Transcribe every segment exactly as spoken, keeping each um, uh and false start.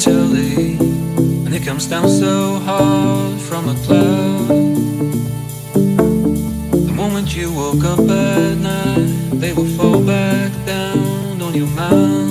fragilely, and it comes down so hard from a cloud. The moment you woke up at night, they will fall back down on your mind.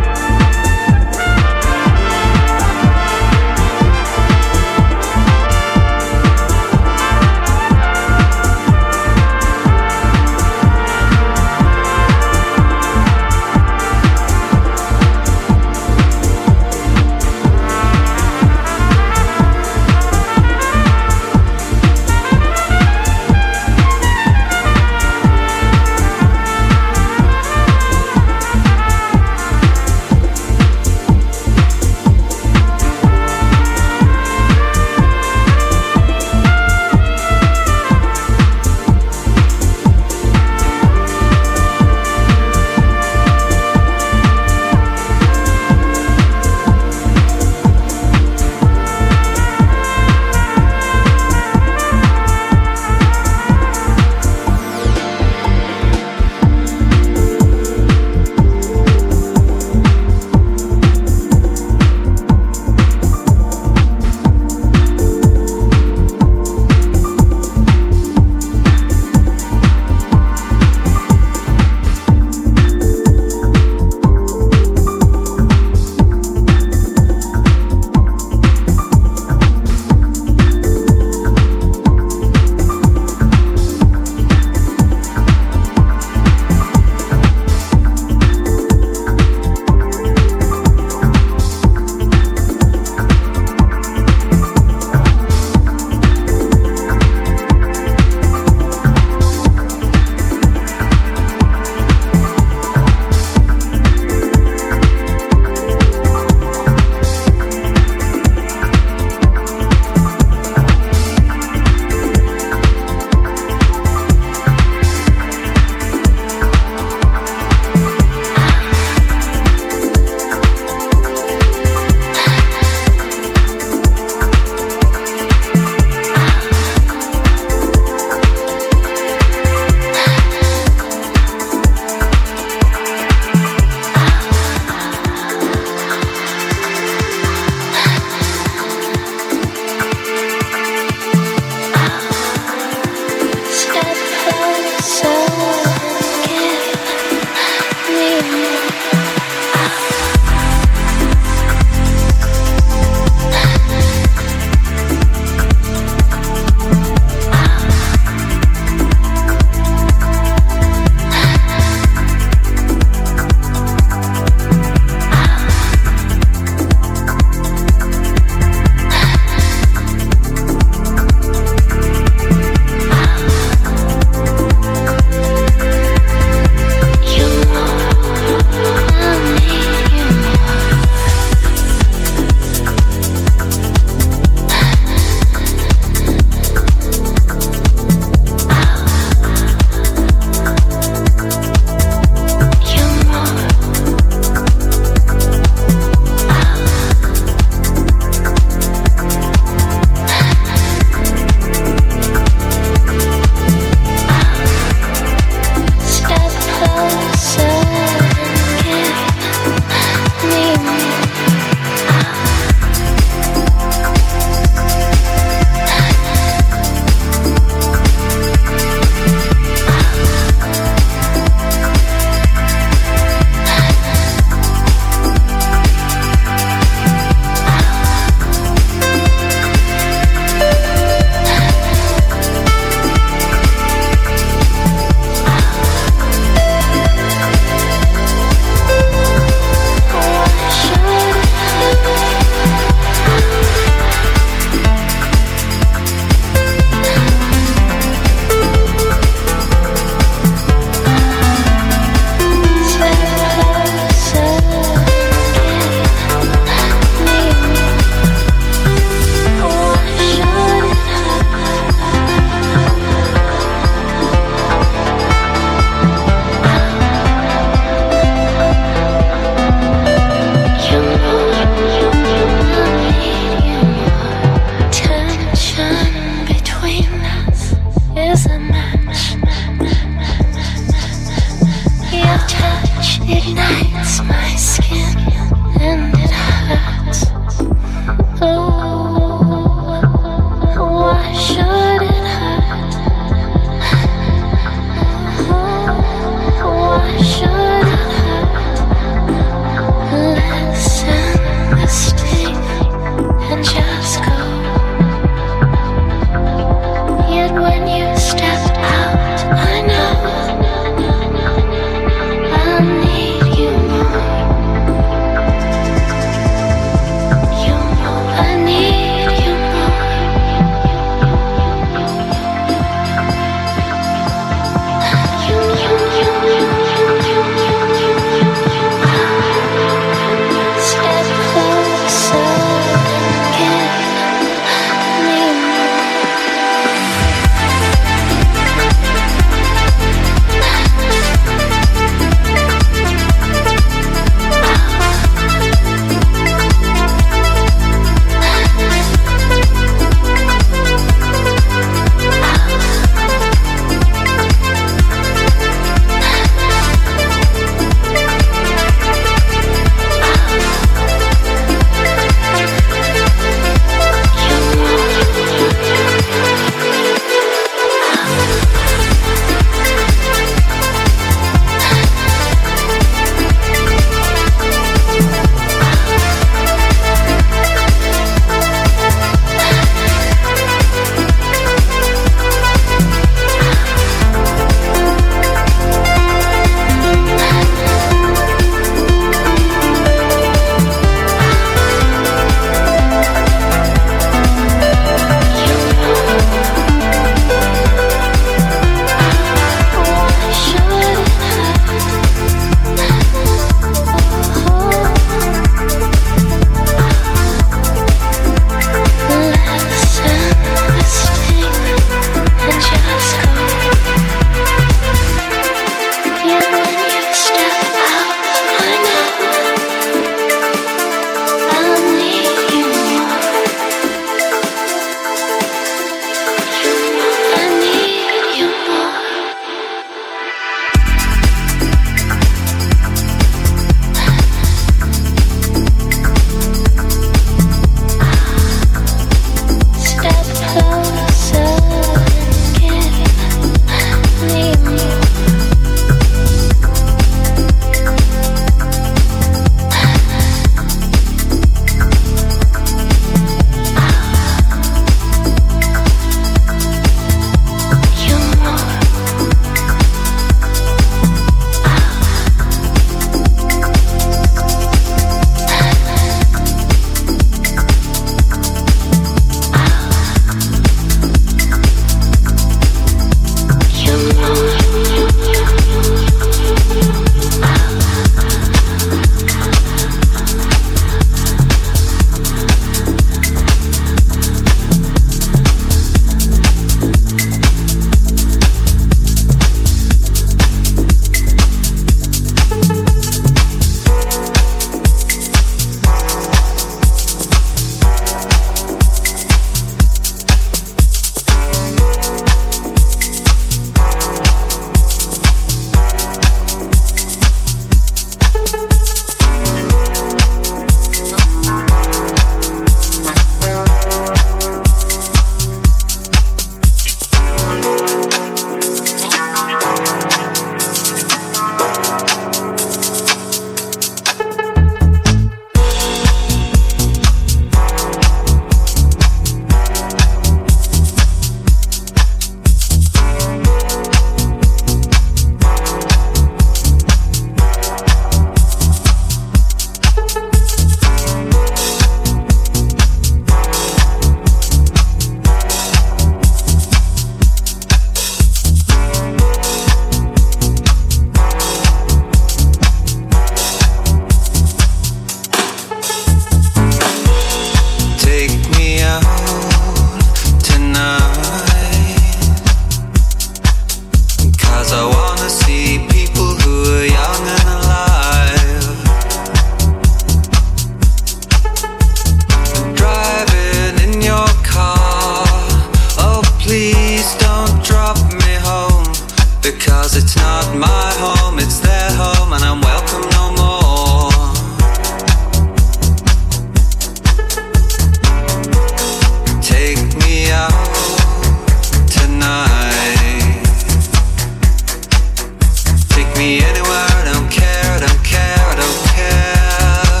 me anywhere. I don't care, I don't care, I don't care.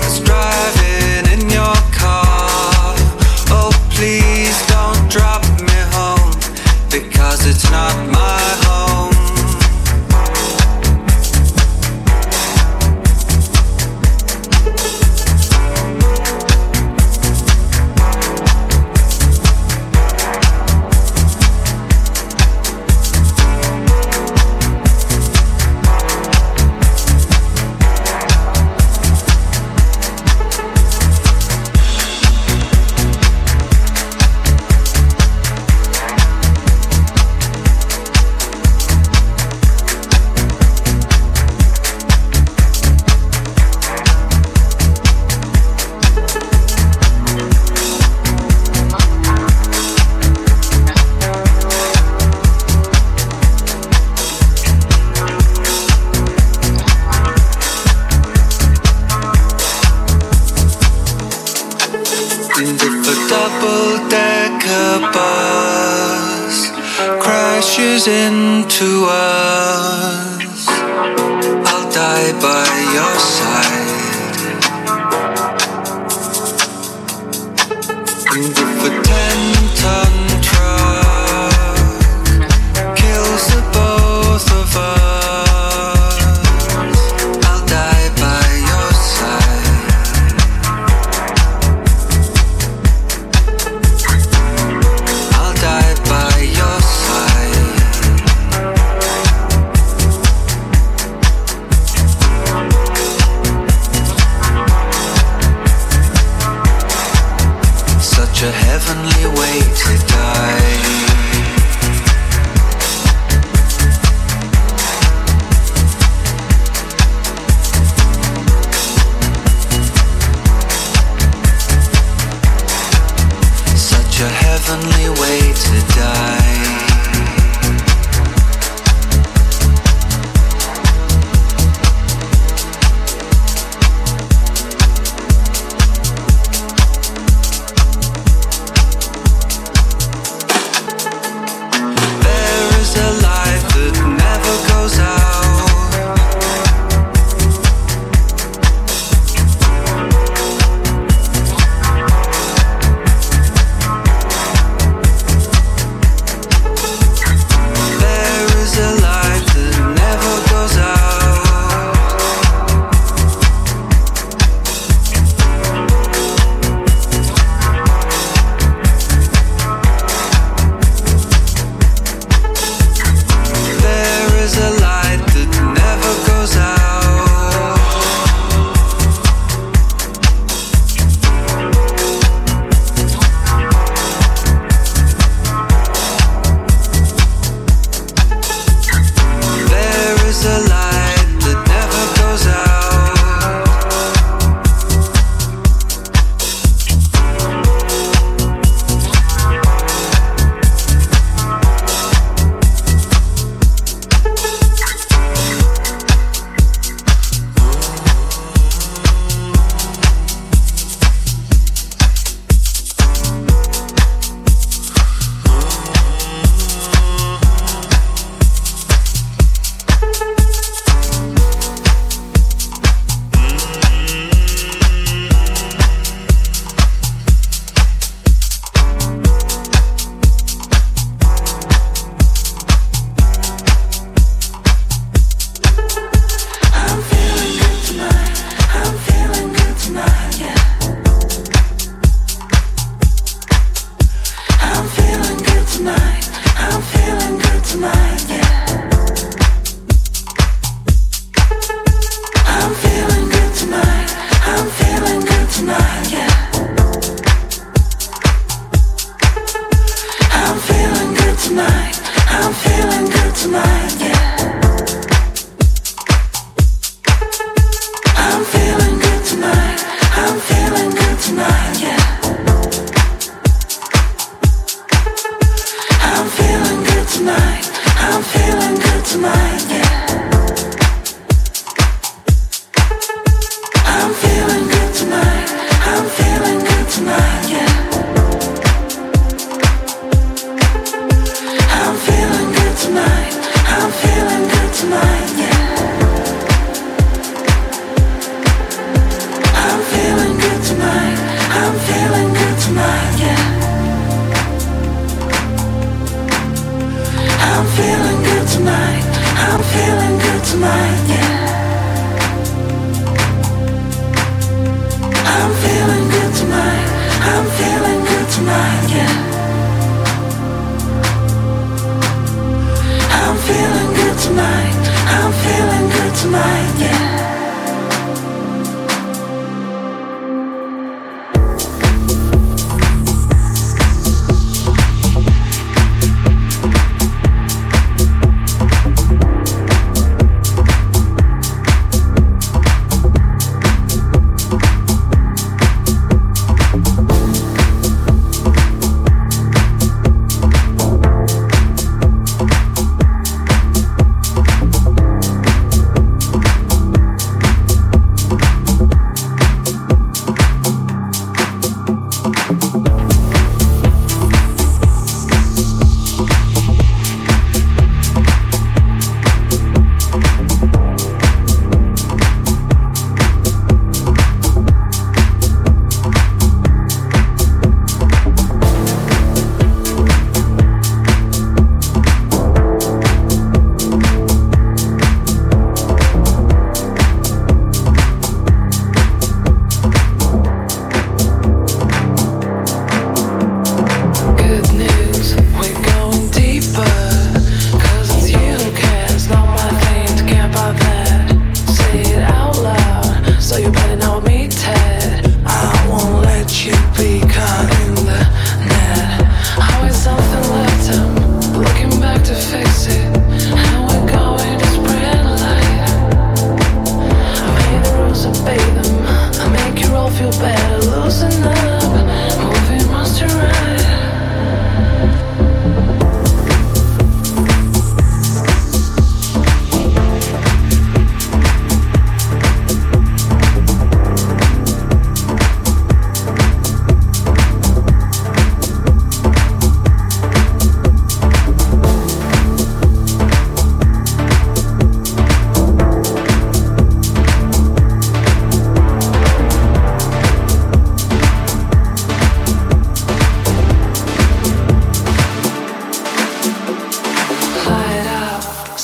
I was driving in your car. Oh, please don't drop me home, because it's not my home.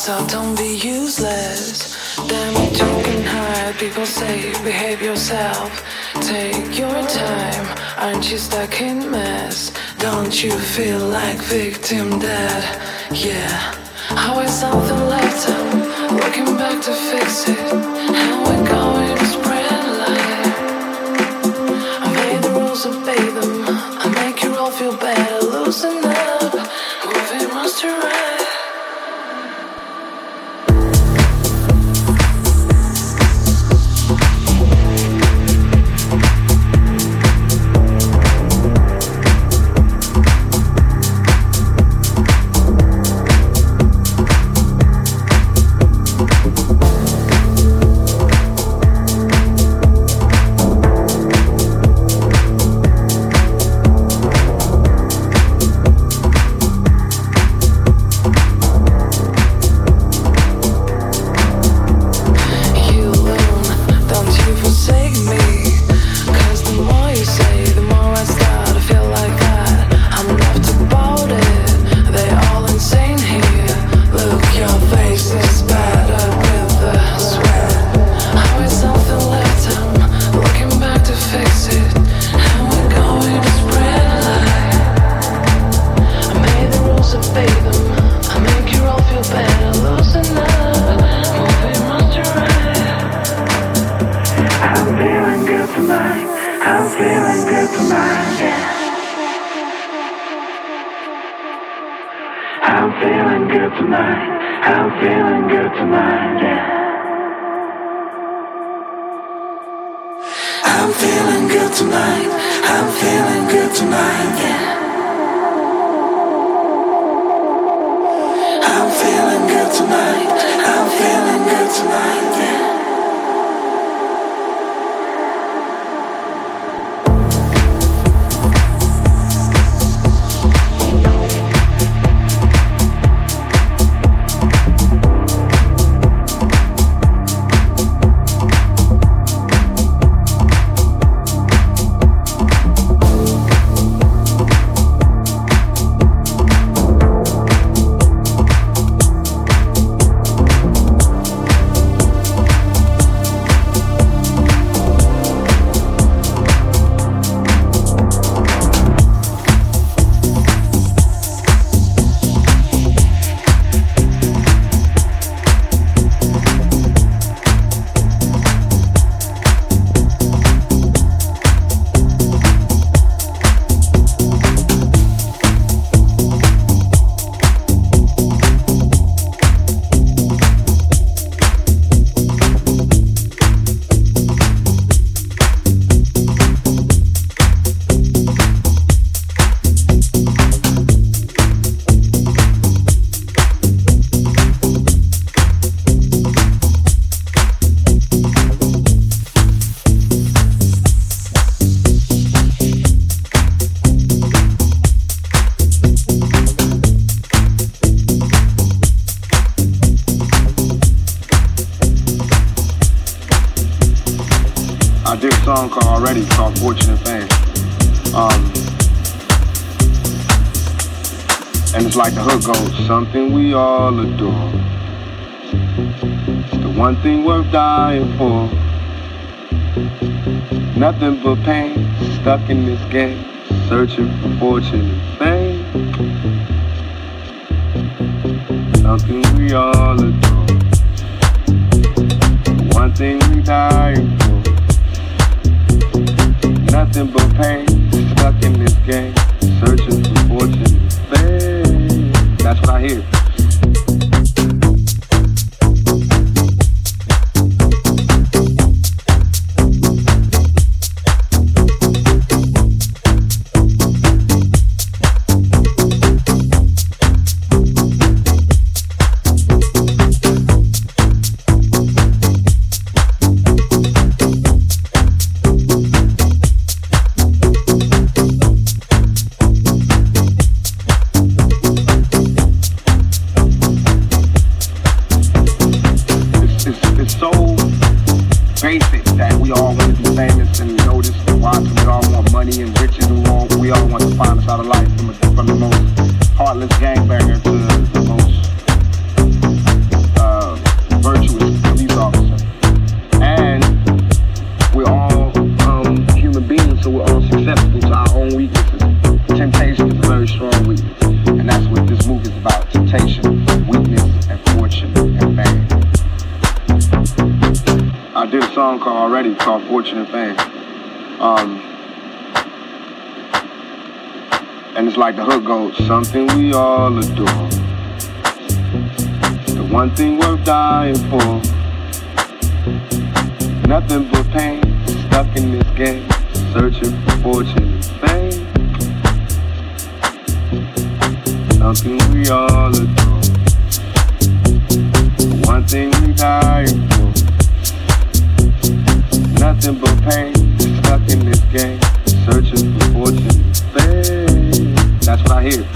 so don't be useless. Damn it, you can hide. People say behave yourself. Take your time. Aren't you stuck in mess? Don't you feel like victim dead? Yeah. How is something lifetime looking back to fix it? How we going to spread light? I made the rules, obey them. I make you all feel better. Loosen up, moving monster right. Something we all adore. It's the one thing worth dying for. Nothing but pain, stuck in this game, searching for fortune and fame. Something we all adore. The one thing we dying for. Nothing but pain, stuck in this game, searching for fortune and fame. That's what I hear. oppression, weakness, and fortune and fame. I did a song called already called Fortune and Fame. Um, and it's like the hook goes, something we all adore. The one thing worth dying for. Nothing but pain, stuck in this game, searching for fortune and fame. Something we all adore. One thing we die for. Nothing but pain, stuck in this game, searching for fortune and fame. That's what I hear.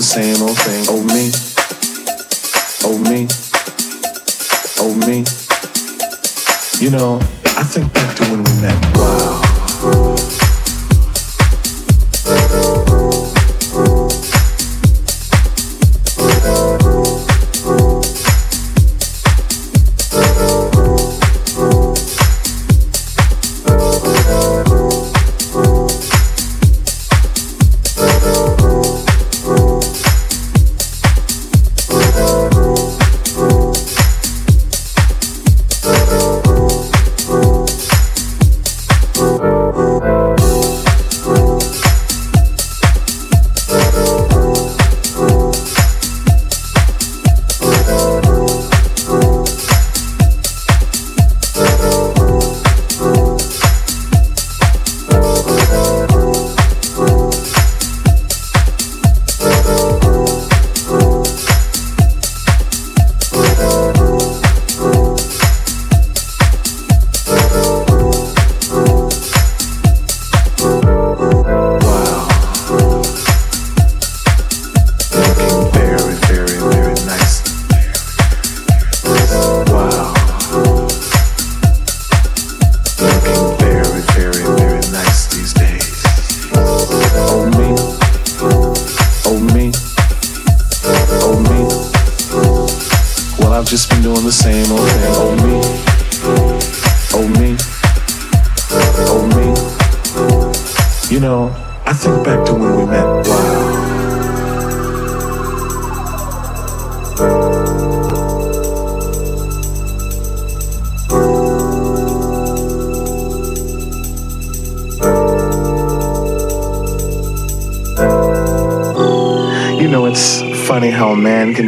Same old thing. Oh me, oh me, oh me. me, you know, I think back to when we met. Wow.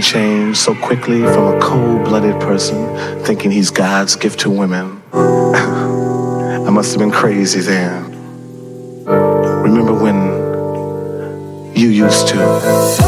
Change so quickly from a cold-blooded person thinking he's God's gift to women. I must have been crazy then. Remember when you used to...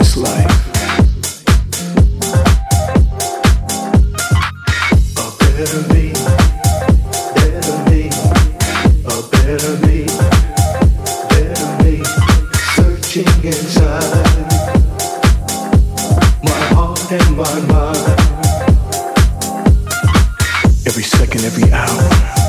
past life. A better me, better me, a better me, better me, searching inside my heart and my mind. Every second, every hour. Yeah.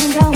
What?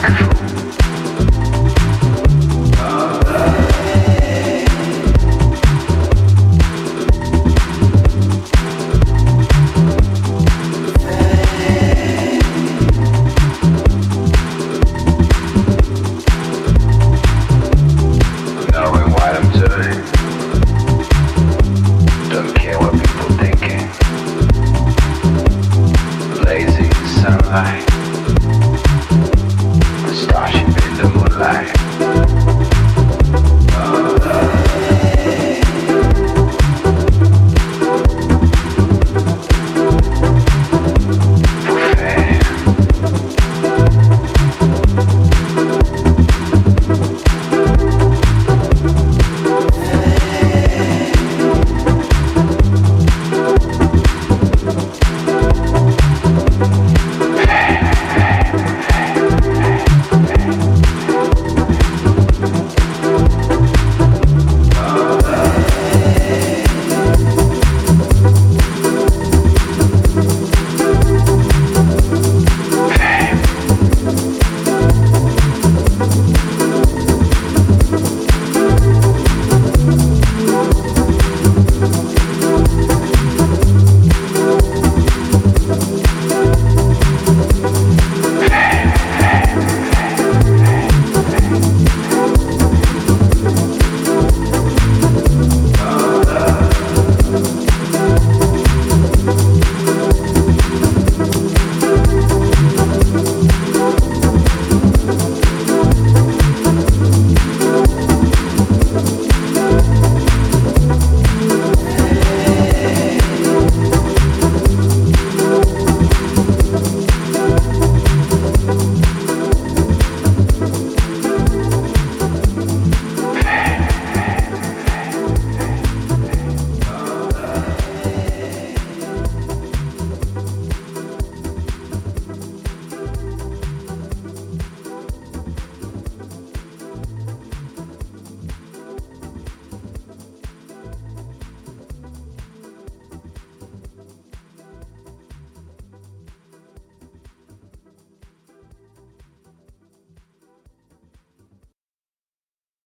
back.